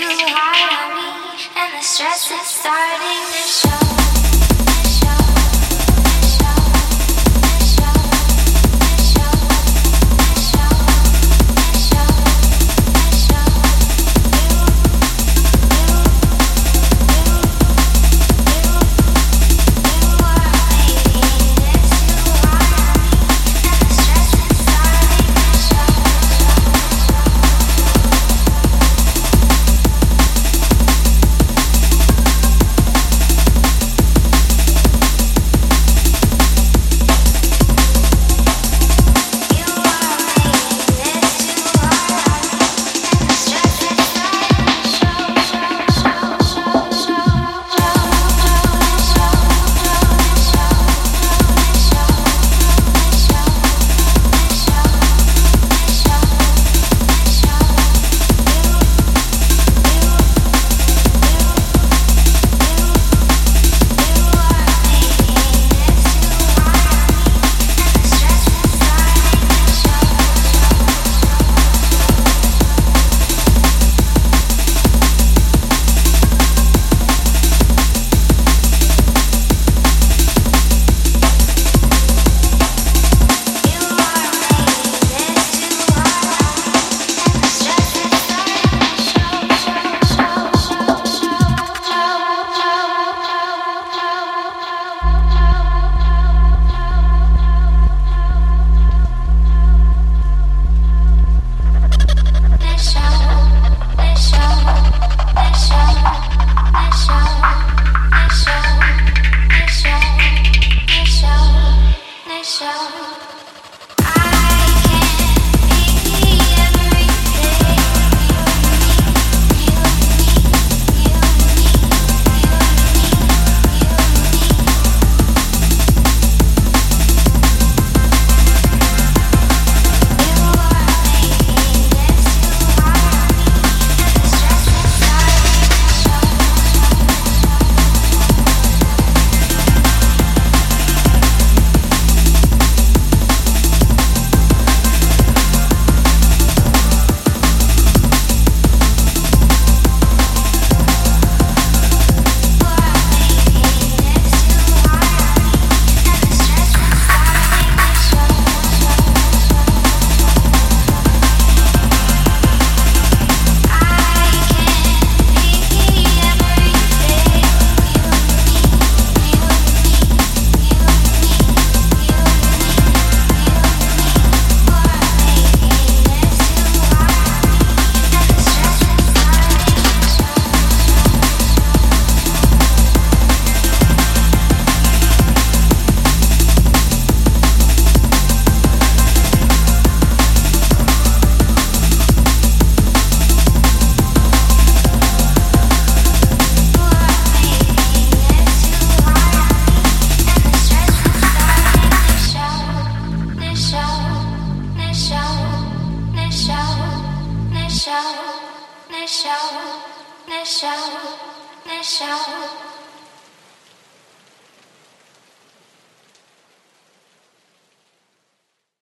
too hard on me, and the stress is starting to show. Show,